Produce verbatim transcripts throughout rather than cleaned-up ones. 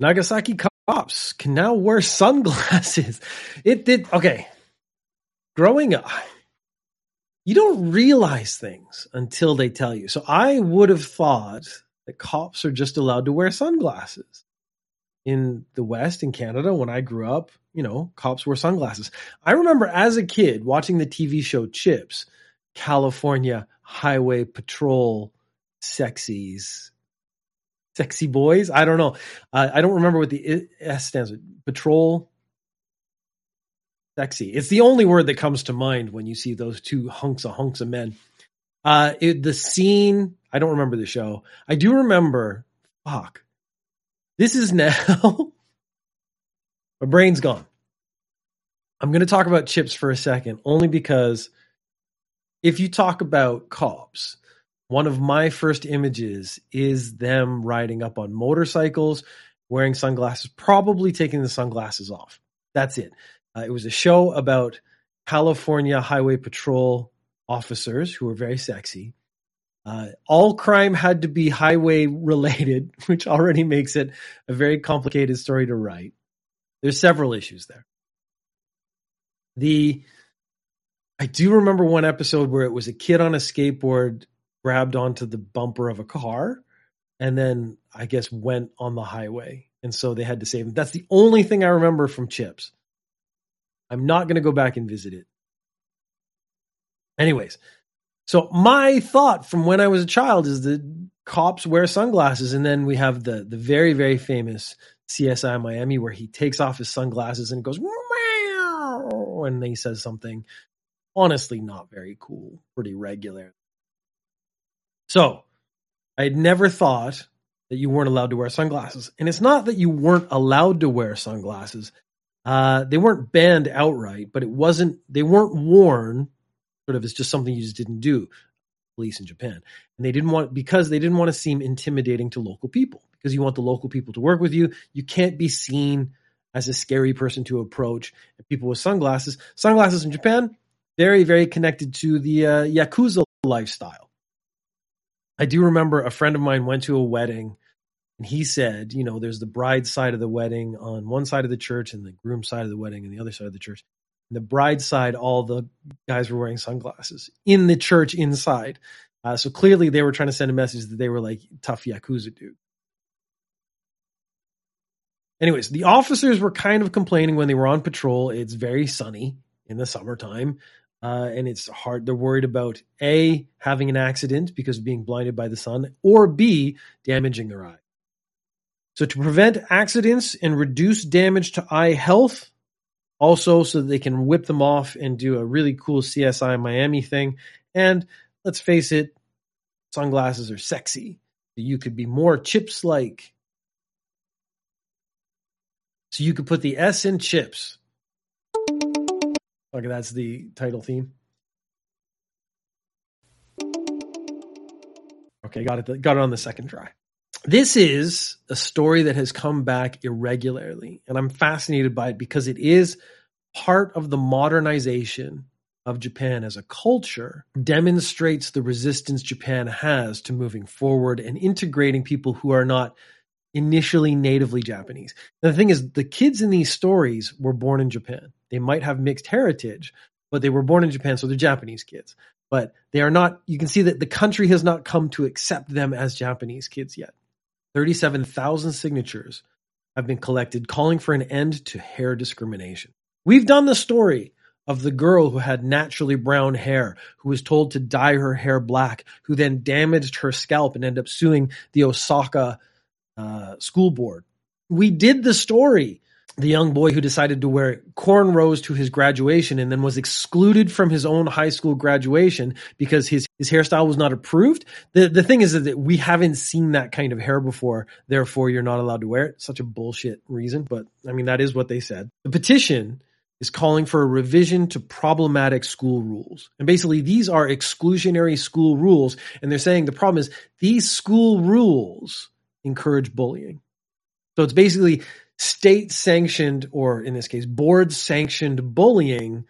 Nagasaki cops can now wear sunglasses. It did. Okay. Growing up, you don't realize things until they tell you. So I would have thought that cops are just allowed to wear sunglasses. In the West, in Canada, when I grew up, you know, cops wore sunglasses. I remember as a kid watching the T V show Chips, California Highway Patrol sexies, sexy boys. I don't know. Uh, I don't remember what the S stands for. Patrol sexy. It's the only word that comes to mind when you see those two hunks of hunks of men. Uh, it, the scene, I don't remember the show. I do remember, fuck. This is now, my brain's gone. I'm going to talk about Chips for a second, only because if you talk about cops, one of my first images is them riding up on motorcycles, wearing sunglasses, probably taking the sunglasses off. That's it. Uh, it was a show about California Highway Patrol officers who were very sexy. Uh, all crime had to be highway related, which already makes it a very complicated story to write. There's several issues there. The, I do remember one episode where it was a kid on a skateboard grabbed onto the bumper of a car and then I guess went on the highway. And so they had to save him. That's the only thing I remember from Chips. I'm not going to go back and visit it. Anyways. So my thought from when I was a child is that cops wear sunglasses. And then we have the the very, very famous C S I Miami where he takes off his sunglasses and goes, meow, and he says something honestly not very cool, pretty regular. So I had never thought that you weren't allowed to wear sunglasses. And it's not that you weren't allowed to wear sunglasses. Uh, they weren't banned outright, but it wasn't, they weren't worn. Sort of, it's just something you just didn't do. Police in Japan, and they didn't want because they didn't want to seem intimidating to local people. Because you want the local people to work with you, you can't be seen as a scary person to approach. And people with sunglasses, sunglasses in Japan, very, very connected to the uh, Yakuza lifestyle. I do remember a friend of mine went to a wedding, and he said, you know, there's the bride's side of the wedding on one side of the church, and the groom's side of the wedding on the other side of the church. The bride side, all the guys were wearing sunglasses in the church inside. Uh, so clearly they were trying to send a message that they were like tough Yakuza dude. Anyways, the officers were kind of complaining when they were on patrol. It's very sunny in the summertime. Uh, and it's hard. They're worried about A, having an accident because of being blinded by the sun, or B, damaging their eye. So to prevent accidents and reduce damage to eye health, also, so that they can whip them off and do a really cool C S I Miami thing. And let's face it, sunglasses are sexy. You could be more Chips-like. So you could put the S in Chips. Okay, that's the title theme. Okay, got it. Got it on the second try. This is a story that has come back irregularly, and I'm fascinated by it because it is part of the modernization of Japan as a culture, demonstrates the resistance Japan has to moving forward and integrating people who are not initially natively Japanese. And the thing is, the kids in these stories were born in Japan. They might have mixed heritage, but they were born in Japan, so they're Japanese kids. But they are not, you can see that the country has not come to accept them as Japanese kids yet. thirty-seven thousand signatures have been collected calling for an end to hair discrimination. We've done the story of the girl who had naturally brown hair, who was told to dye her hair black, who then damaged her scalp and ended up suing the Osaka uh, school board. We did the story. The young boy who decided to wear cornrows to his graduation and then was excluded from his own high school graduation because his, his hairstyle was not approved. The the thing is that we haven't seen that kind of hair before, therefore you're not allowed to wear it. Such a bullshit reason, but I mean, that is what they said. The petition is calling for a revision to problematic school rules. And basically these are exclusionary school rules. And they're saying the problem is these school rules encourage bullying. So it's basically state-sanctioned, or in this case, board-sanctioned bullying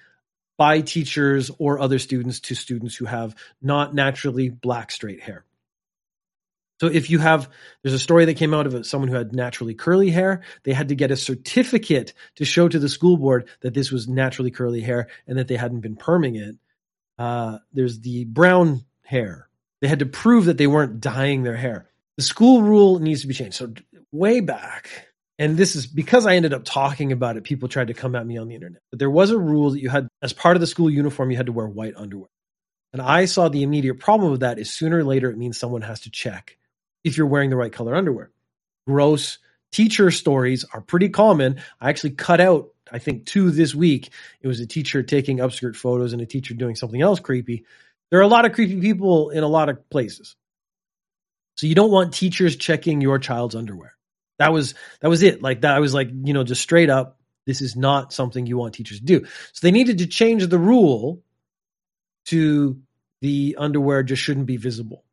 by teachers or other students to students who have not naturally black straight hair. So if you have, there's a story that came out of someone who had naturally curly hair. They had to get a certificate to show to the school board that this was naturally curly hair and that they hadn't been perming it. Uh, there's the brown hair. They had to prove that they weren't dyeing their hair. The school rule needs to be changed. So way back, and this is because I ended up talking about it, people tried to come at me on the internet. But there was a rule that you had, as part of the school uniform, you had to wear white underwear. And I saw the immediate problem with that is sooner or later, it means someone has to check if you're wearing the right color underwear. Gross teacher stories are pretty common. I actually cut out, I think, two this week. It was a teacher taking upskirt photos and a teacher doing something else creepy. There are a lot of creepy people in a lot of places. So you don't want teachers checking your child's underwear. That was, that was it. Like that, I was like, you know, just straight up, this is not something you want teachers to do. So they needed to change the rule to the underwear just shouldn't be visible.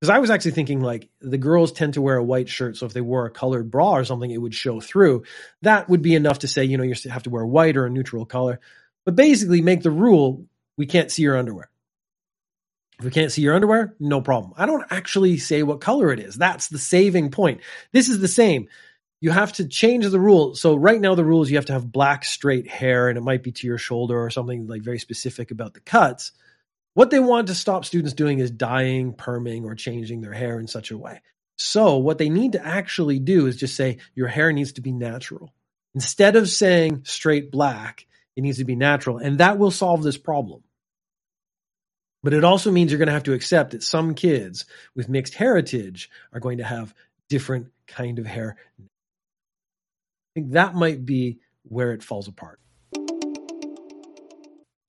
Because I was actually thinking like the girls tend to wear a white shirt. So if they wore a colored bra or something, it would show through. That would be enough to say, you know, you have to wear white or a neutral color. But basically make the rule, we can't see your underwear. If we can't see your underwear, no problem. I don't actually say what color it is. That's the saving point. This is the same. You have to change the rule. So right now the rule is you have to have black straight hair and it might be to your shoulder or something like very specific about the cuts. What they want to stop students doing is dyeing, perming, or changing their hair in such a way. So what they need to actually do is just say your hair needs to be natural. Instead of saying straight black, it needs to be natural. And that will solve this problem. But it also means you're going to have to accept that some kids with mixed heritage are going to have different kind of hair. I think that might be where it falls apart.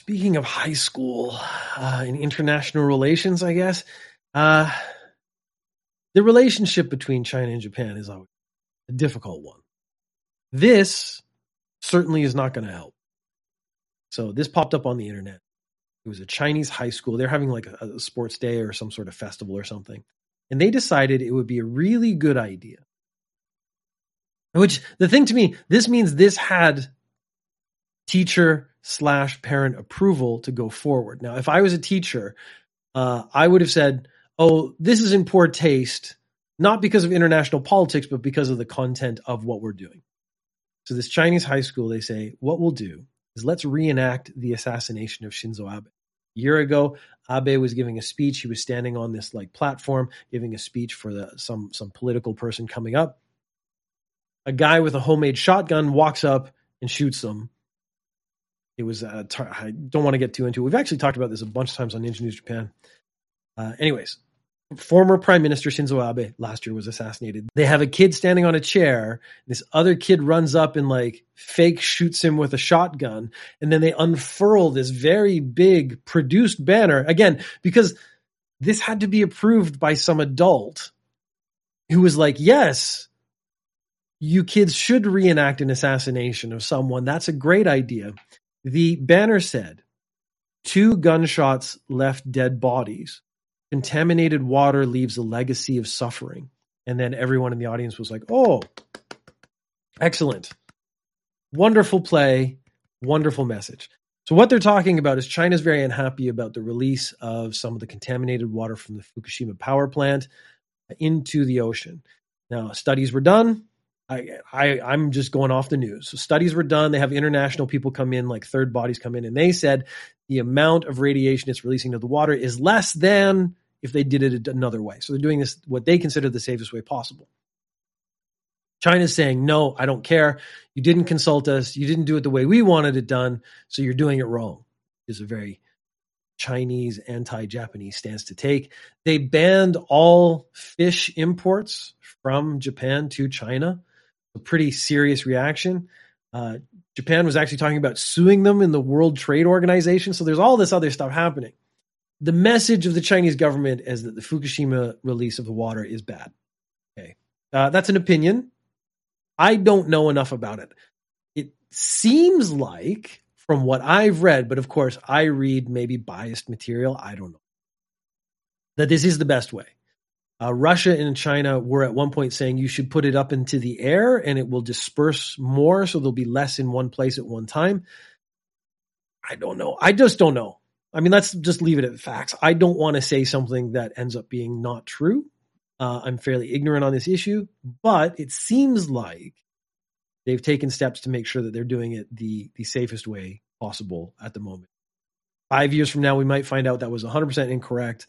Speaking of high school uh, and international relations, I guess, uh, the relationship between China and Japan is always a difficult one. This certainly is not going to help. So this popped up on the internet. It was a Chinese high school. They're having like a, a sports day or some sort of festival or something. And they decided it would be a really good idea. Which the thing to me, this means this had teacher slash parent approval to go forward. Now, if I was a teacher, uh, I would have said, oh, this is in poor taste, not because of international politics, but because of the content of what we're doing. So this Chinese high school, they say, what we'll do is let's reenact the assassination of Shinzo Abe. A year ago, Abe was giving a speech. He was standing on this like platform, giving a speech for the, some, some political person coming up. A guy with a homemade shotgun walks up and shoots him. It was, uh, tar- I don't want to get too into it. We've actually talked about this a bunch of times on Ninja News Japan. Uh, anyways, former Prime Minister Shinzo Abe last year was assassinated. They have a kid standing on a chair. This other kid runs up and like fake shoots him with a shotgun. And then they unfurl this very big produced banner. Again, because this had to be approved by some adult who was like, yes, you kids should reenact an assassination of someone. That's a great idea. The banner said, two gunshots left dead bodies. Contaminated water leaves a legacy of suffering. And then everyone in the audience was like, oh, excellent. Wonderful play, wonderful message. So what they're talking about is China's very unhappy about the release of some of the contaminated water from the Fukushima power plant into the ocean. Now, studies were done. I, I, I'm just going off the news. So studies were done. They have international people come in, like third bodies come in, and they said the amount of radiation it's releasing to the water is less than if they did it another way. So they're doing this, what they consider the safest way possible. China's saying, no, I don't care. You didn't consult us. You didn't do it the way we wanted it done. So you're doing it wrong. It's a very Chinese anti-Japanese stance to take. They banned all fish imports from Japan to China. A pretty serious reaction. Uh, Japan was actually talking about suing them in the World Trade Organization. So there's all this other stuff happening. The message of the Chinese government is that the Fukushima release of the water is bad. Okay, uh, that's an opinion. I don't know enough about it. It seems like, from what I've read, but of course I read maybe biased material, I don't know, that this is the best way. Uh, Russia and China were at one point saying you should put it up into the air and it will disperse more, so there'll be less in one place at one time. I don't know. I just don't know. I mean, let's just leave it at facts. I don't want to say something that ends up being not true. Uh, I'm fairly ignorant on this issue, but it seems like they've taken steps to make sure that they're doing it the the safest way possible at the moment. Five years from now, we might find out that was one hundred percent incorrect.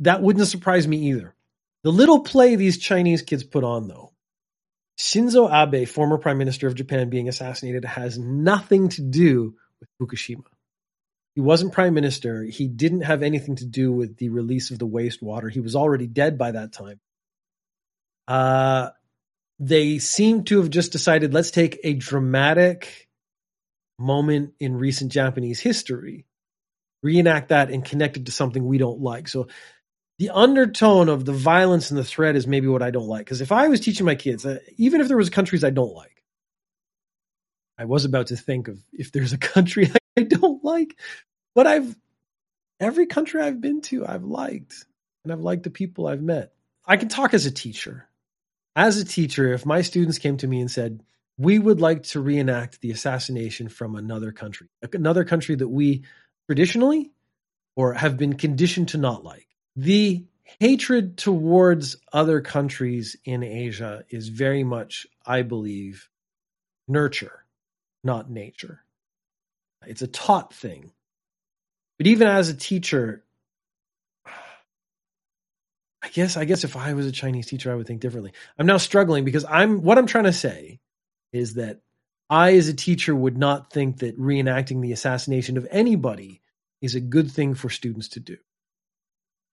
That wouldn't surprise me either. The little play these Chinese kids put on, though. Shinzo Abe, former prime minister of Japan, being assassinated has nothing to do with Fukushima. He wasn't prime minister. He didn't have anything to do with the release of the wastewater. He was already dead by that time. Uh, they seem to have just decided, let's take a dramatic moment in recent Japanese history, reenact that, and connect it to something we don't like. So the undertone of the violence and the threat is maybe what I don't like. Because if I was teaching my kids, uh, even if there was countries I don't like, I was about to think of if there's a country I don't like, but I've every country I've been to, I've liked, and I've liked the people I've met. I can talk as a teacher. As a teacher, if my students came to me and said, we would like to reenact the assassination from another country, another country that we traditionally or have been conditioned to not like. The hatred towards other countries in Asia is very much, I believe, nurture, not nature. It's a taught thing. But even as a teacher, I guess I guess if I was a Chinese teacher, I would think differently. I'm now struggling because I'm what I'm trying to say is that I as a teacher would not think that reenacting the assassination of anybody is a good thing for students to do.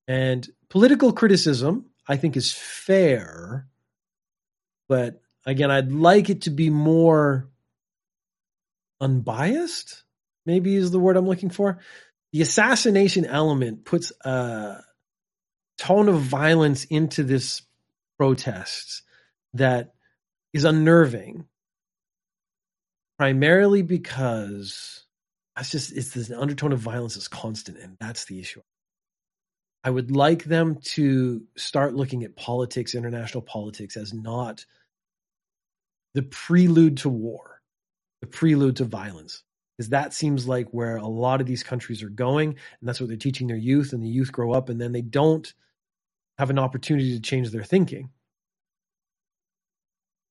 And political criticism, I think, is fair. But again, I'd like it to be more unbiased, maybe is the word I'm looking for. The assassination element puts a tone of violence into this protest that is unnerving, primarily because it's just it's this undertone of violence is constant, and that's the issue. I would like them to start looking at politics, international politics, as not the prelude to war, the prelude to violence, because that seems like where a lot of these countries are going, and that's what they're teaching their youth, and the youth grow up, and then they don't have an opportunity to change their thinking.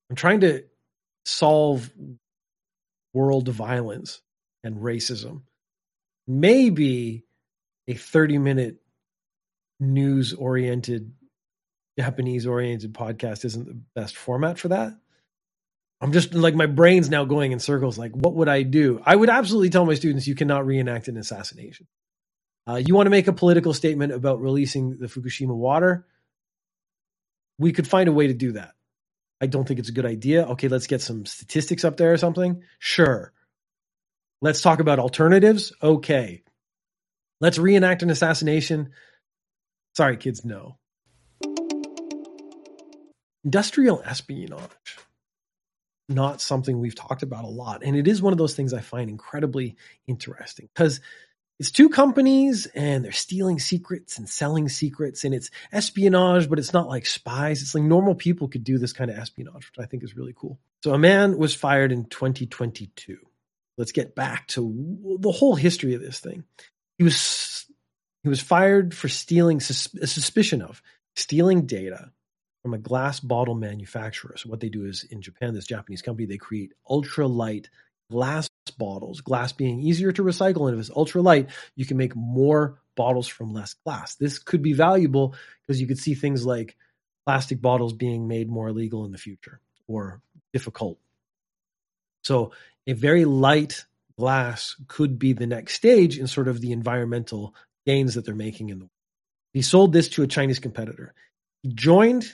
I'm trying to solve world violence and racism. Maybe a thirty-minute news-oriented, Japanese-oriented podcast isn't the best format for that. I'm just like, my brain's now going in circles. Like, what would I do? I would absolutely tell my students, you cannot reenact an assassination. Uh, you want to make a political statement about releasing the Fukushima water? We could find a way to do that. I don't think it's a good idea. Okay, let's get some statistics up there or something. Sure. Let's talk about alternatives. Okay. Let's reenact an assassination. Sorry, kids, no. Industrial espionage, not something we've talked about a lot. And it is one of those things I find incredibly interesting because it's two companies and they're stealing secrets and selling secrets, and it's espionage, but it's not like spies. It's like normal people could do this kind of espionage, which I think is really cool. So a man was fired in twenty twenty-two. Let's get back to the whole history of this thing. He was He was fired for stealing, a suspicion of stealing data from a glass bottle manufacturer. So what they do is, in Japan, this Japanese company, they create ultralight glass bottles, glass being easier to recycle. And if it's ultralight, you can make more bottles from less glass. This could be valuable because you could see things like plastic bottles being made more illegal in the future or difficult. So a very light glass could be the next stage in sort of the environmental gains that they're making in the world. He sold this to a Chinese competitor. He joined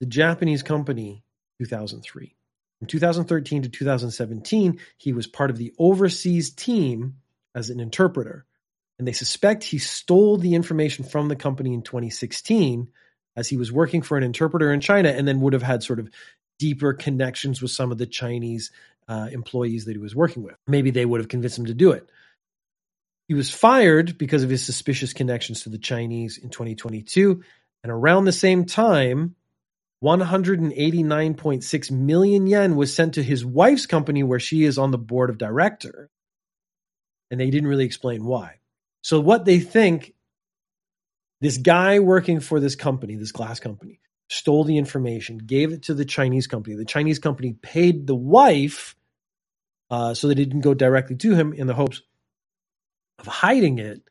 the Japanese company in two thousand three. From two thousand thirteen to two thousand seventeen, he was part of the overseas team as an interpreter. And they suspect he stole the information from the company in twenty sixteen as he was working for an interpreter in China, and then would have had sort of deeper connections with some of the Chinese uh, employees that he was working with. Maybe they would have convinced him to do it. He was fired because of his suspicious connections to the Chinese in twenty twenty-two. And around the same time, one hundred eighty-nine point six million yen was sent to his wife's company, where she is on the board of directors. And they didn't really explain why. So what they think This guy working for this company, this glass company, stole the information, gave it to the Chinese company. The Chinese company paid the wife uh, so they didn't go directly to him in the hopes of hiding it.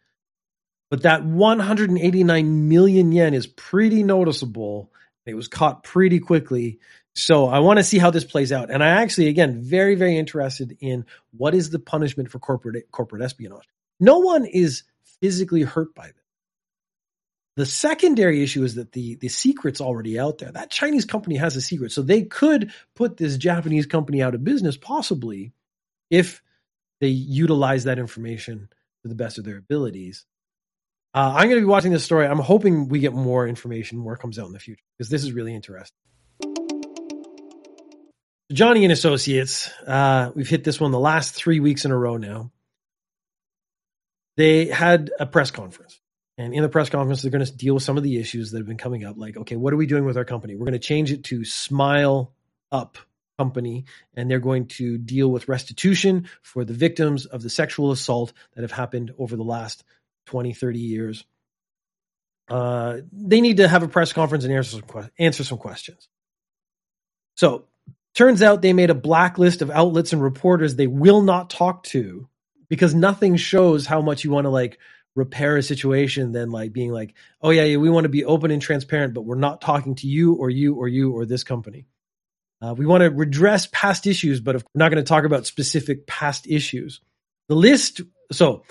But that one hundred eighty-nine million yen is pretty noticeable. It was caught pretty quickly. So I want to see how this plays out. And I actually, again, very, very interested in what is the punishment for corporate corporate espionage. No one is physically hurt by this. The secondary issue is that the, the secret's already out there. That Chinese company has a secret. So they could put this Japanese company out of business, possibly, if they utilize that information to the best of their abilities. Uh, I'm going to be watching this story. I'm hoping we get more information, more comes out in the future, because this is really interesting. Johnny and Associates, uh, we've hit this one the last three weeks in a row now. They had a press conference. And in the press conference, they're going to deal with some of the issues that have been coming up. Like, okay, what are we doing with our company? We're going to change it to Smile Up Company, and they're going to deal with restitution for the victims of the sexual assault that have happened over the last twenty, thirty years. Uh, they need to have a press conference and answer some, que- answer some questions. So turns out they made a blacklist of outlets and reporters they will not talk to, because nothing shows how much you want to like repair a situation than like being like, oh yeah, yeah, we want to be open and transparent, but we're not talking to you or you or you or this company. Uh, we want to redress past issues, but if we're not going to talk about specific past issues. The list, so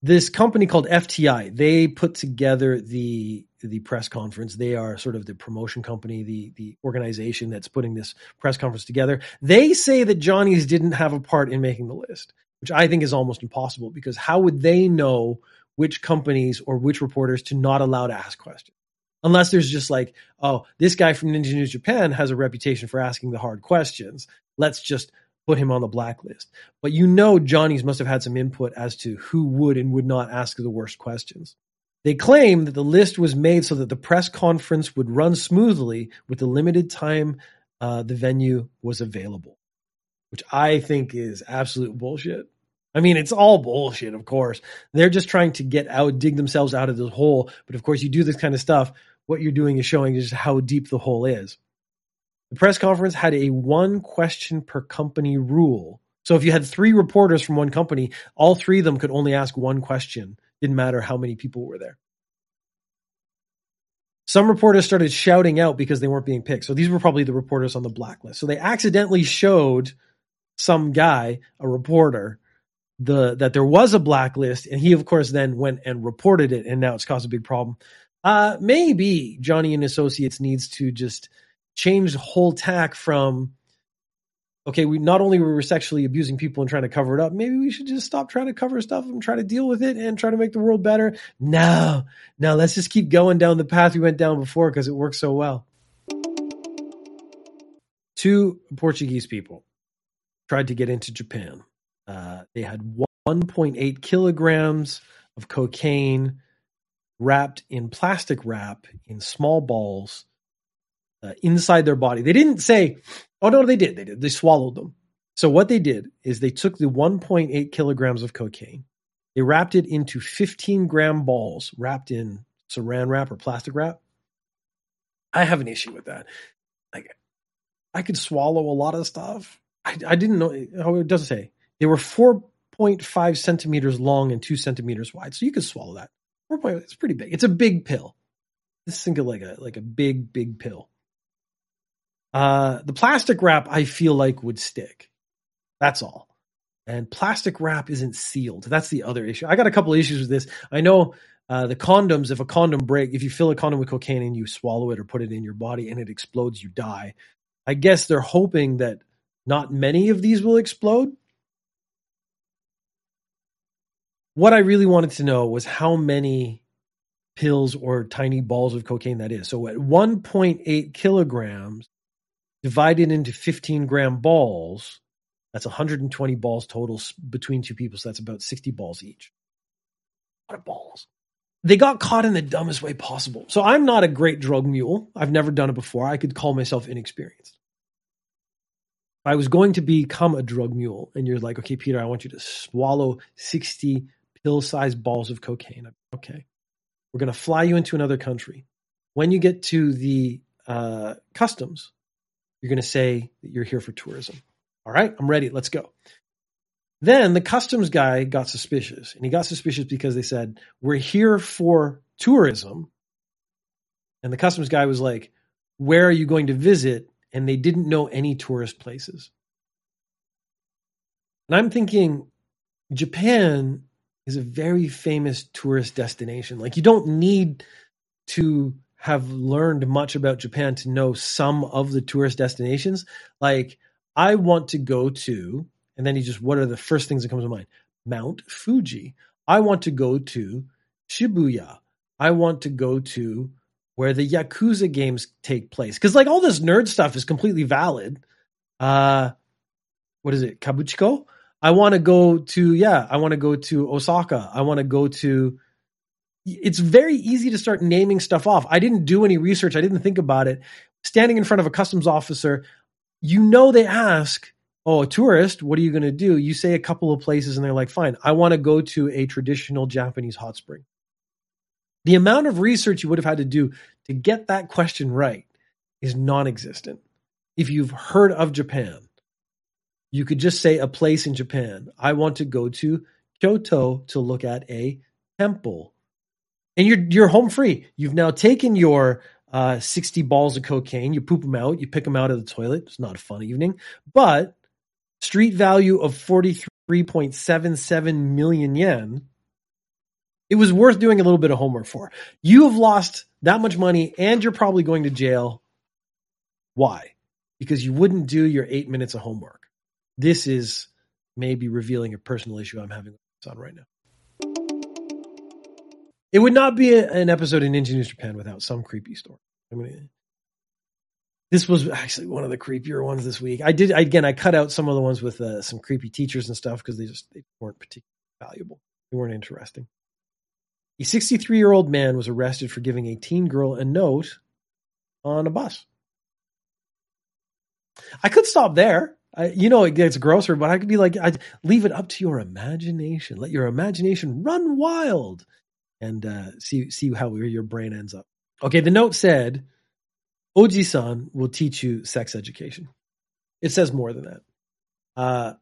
this company called F T I, they put together the the press conference. They are sort of the promotion company, the the organization that's putting this press conference together. They say that Johnny's didn't have a part in making the list, which I think is almost impossible, because how would they know which companies or which reporters to not allow to ask questions? Unless there's just like, oh, this guy from Ninja News Japan has a reputation for asking the hard questions. Let's just put him on the blacklist. But you know Johnny's must have had some input as to who would and would not ask the worst questions. They claim that the list was made so that the press conference would run smoothly with the limited time uh, the venue was available, which I think is absolute bullshit. I mean, it's all bullshit, of course. They're just trying to get out, dig themselves out of the hole. But of course, you do this kind of stuff, what you're doing is showing just how deep the hole is. The press conference had a one question per company rule. So if you had three reporters from one company, all three of them could only ask one question. Didn't matter how many people were there. Some reporters started shouting out because they weren't being picked. So these were probably the reporters on the blacklist. So they accidentally showed some guy, a reporter, the that there was a blacklist. And he, of course, then went and reported it. And now it's caused a big problem. Uh, maybe Johnny and Associates needs to just change the whole tack from, okay, we not only were we sexually abusing people and trying to cover it up, maybe we should just stop trying to cover stuff and try to deal with it and try to make the world better. No, no, let's just keep going down the path we went down before because it worked so well. Two Portuguese people tried to get into Japan. Uh, they had one point eight kilograms of cocaine wrapped in plastic wrap in small balls Uh, inside their body. They didn't say, oh no, they did. They did. They swallowed them. So what they did is they took the one point eight kilograms of cocaine. They wrapped it into fifteen gram balls wrapped in saran wrap or plastic wrap. I have an issue with that. Like, I could swallow a lot of stuff. I, I didn't know. Oh, it doesn't say. They were four point five centimeters long and two centimeters wide. So you could swallow that. four point five, it's pretty big. It's a big pill. Just think of like a, like a big, big pill. Uh, the plastic wrap, I feel like, would stick. That's all. And plastic wrap isn't sealed. That's the other issue. I got a couple of issues with this. I know uh, the condoms, if a condom breaks, if you fill a condom with cocaine and you swallow it or put it in your body and it explodes, you die. I guess they're hoping that not many of these will explode. What I really wanted to know was how many pills or tiny balls of cocaine that is. So at one point eight kilograms, divided into fifteen gram balls, that's one hundred twenty balls total between two people. So that's about sixty balls each. A lot of balls. They got caught in the dumbest way possible. So I'm not a great drug mule. I've never done it before. I could call myself inexperienced. If I was going to become a drug mule and you're like, okay, Peter, I want you to swallow sixty pill-sized balls of cocaine. Okay. We're going to fly you into another country. When you get to the uh, customs, you're going to say that you're here for tourism. All right, I'm ready. Let's go. Then the customs guy got suspicious, and he got suspicious because they said, we're here for tourism. And the customs guy was like, where are you going to visit? And they didn't know any tourist places. And I'm thinking, Japan is a very famous tourist destination. Like, you don't need to have learned much about Japan to know some of the tourist destinations. Like, I want to go to, and then you just, what are the first things that come to mind? Mount Fuji. I want to go to Shibuya. I want to go to where the Yakuza games take place. Because, like, all this nerd stuff is completely valid. Uh, what is it? Kabukicho? I want to go to, yeah, I want to go to Osaka. I want to go to, it's very easy to start naming stuff off. I didn't do any research. I didn't think about it. Standing in front of a customs officer, you know, they ask, oh, a tourist, what are you going to do? You say a couple of places and they're like, fine, I want to go to a traditional Japanese hot spring. The amount of research you would have had to do to get that question right is non-existent. If you've heard of Japan, you could just say a place in Japan. I want to go to Kyoto to look at a temple. And you're you're home free. You've now taken your uh, sixty balls of cocaine. You poop them out. You pick them out of the toilet. It's not a fun evening. But street value of forty-three point seven seven million yen. It was worth doing a little bit of homework for. You have lost that much money and you're probably going to jail. Why? Because you wouldn't do your eight minutes of homework. This is maybe revealing a personal issue I'm having on right now. It would not be a, an episode in Ninja News Japan without some creepy story. I mean, this was actually one of the creepier ones this week. I did, again, I cut out some of the ones with uh, some creepy teachers and stuff because they just they weren't particularly valuable. They weren't interesting. A sixty-three-year-old man was arrested for giving a teen girl a note on a bus. I could stop there. I, you know, it gets grosser, but I could be like, I'd leave it up to your imagination. Let your imagination run wild and uh, see see how your brain ends up. Okay, the note said, Oji-san will teach you sex education. It says more than that. Uh,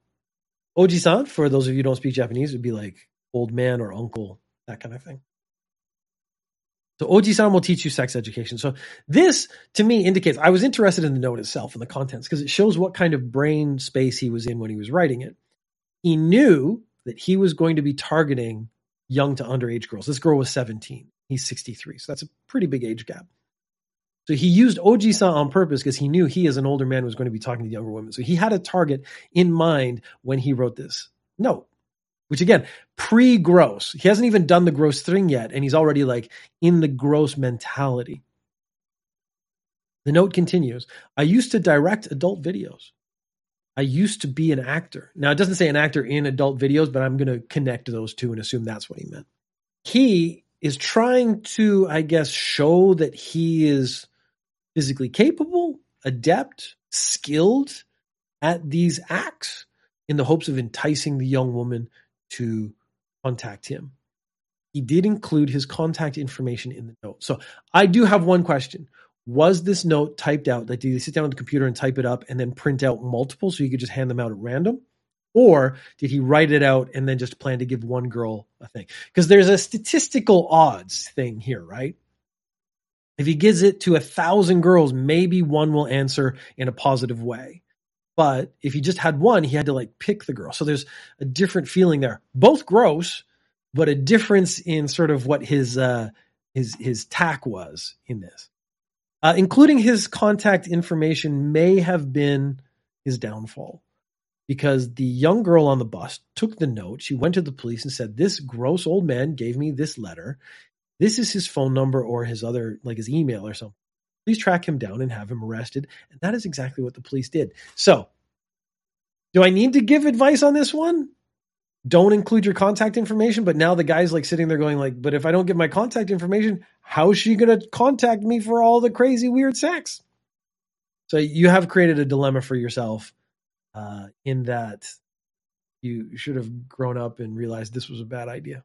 Oji-san, for those of you who don't speak Japanese, would be like old man or uncle, that kind of thing. So Oji-san will teach you sex education. So this, to me, indicates, I was interested in the note itself and the contents because it shows what kind of brain space he was in when he was writing it. He knew that he was going to be targeting young to underage girls. This girl was seventeen. He's sixty-three. So that's a pretty big age gap. So he used Oji-san on purpose because he knew he, as an older man, was going to be talking to younger women. So he had a target in mind when he wrote this note. Which again, pre-gross. He hasn't even done the gross thing yet, and he's already like in the gross mentality. The note continues. I used to direct adult videos. I used to be an actor. Now, it doesn't say an actor in adult videos, but I'm going to connect those two and assume that's what he meant. He is trying to, I guess, show that he is physically capable, adept, skilled at these acts in the hopes of enticing the young woman to contact him. He did include his contact information in the note. So I do have one question. Was this note typed out? Like, did he sit down at the computer and type it up and then print out multiple so you could just hand them out at random? Or did he write it out and then just plan to give one girl a thing? Because there's a statistical odds thing here, right? If he gives it to a thousand girls, maybe one will answer in a positive way. But if he just had one, he had to like pick the girl. So there's a different feeling there. Both gross, but a difference in sort of what his uh, his his tack was in this. Uh, including his contact information may have been his downfall. Because the young girl on the bus took the note. She went to the police and said, this gross old man gave me this letter. This is his phone number or his other, like his email or something. Please track him down and have him arrested. And that is exactly what the police did. So, do I need to give advice on this one? Don't include your contact information. But now the guy's like sitting there going like, but if I don't give my contact information, how is she going to contact me for all the crazy weird sex? So you have created a dilemma for yourself uh, in that you should have grown up and realized this was a bad idea.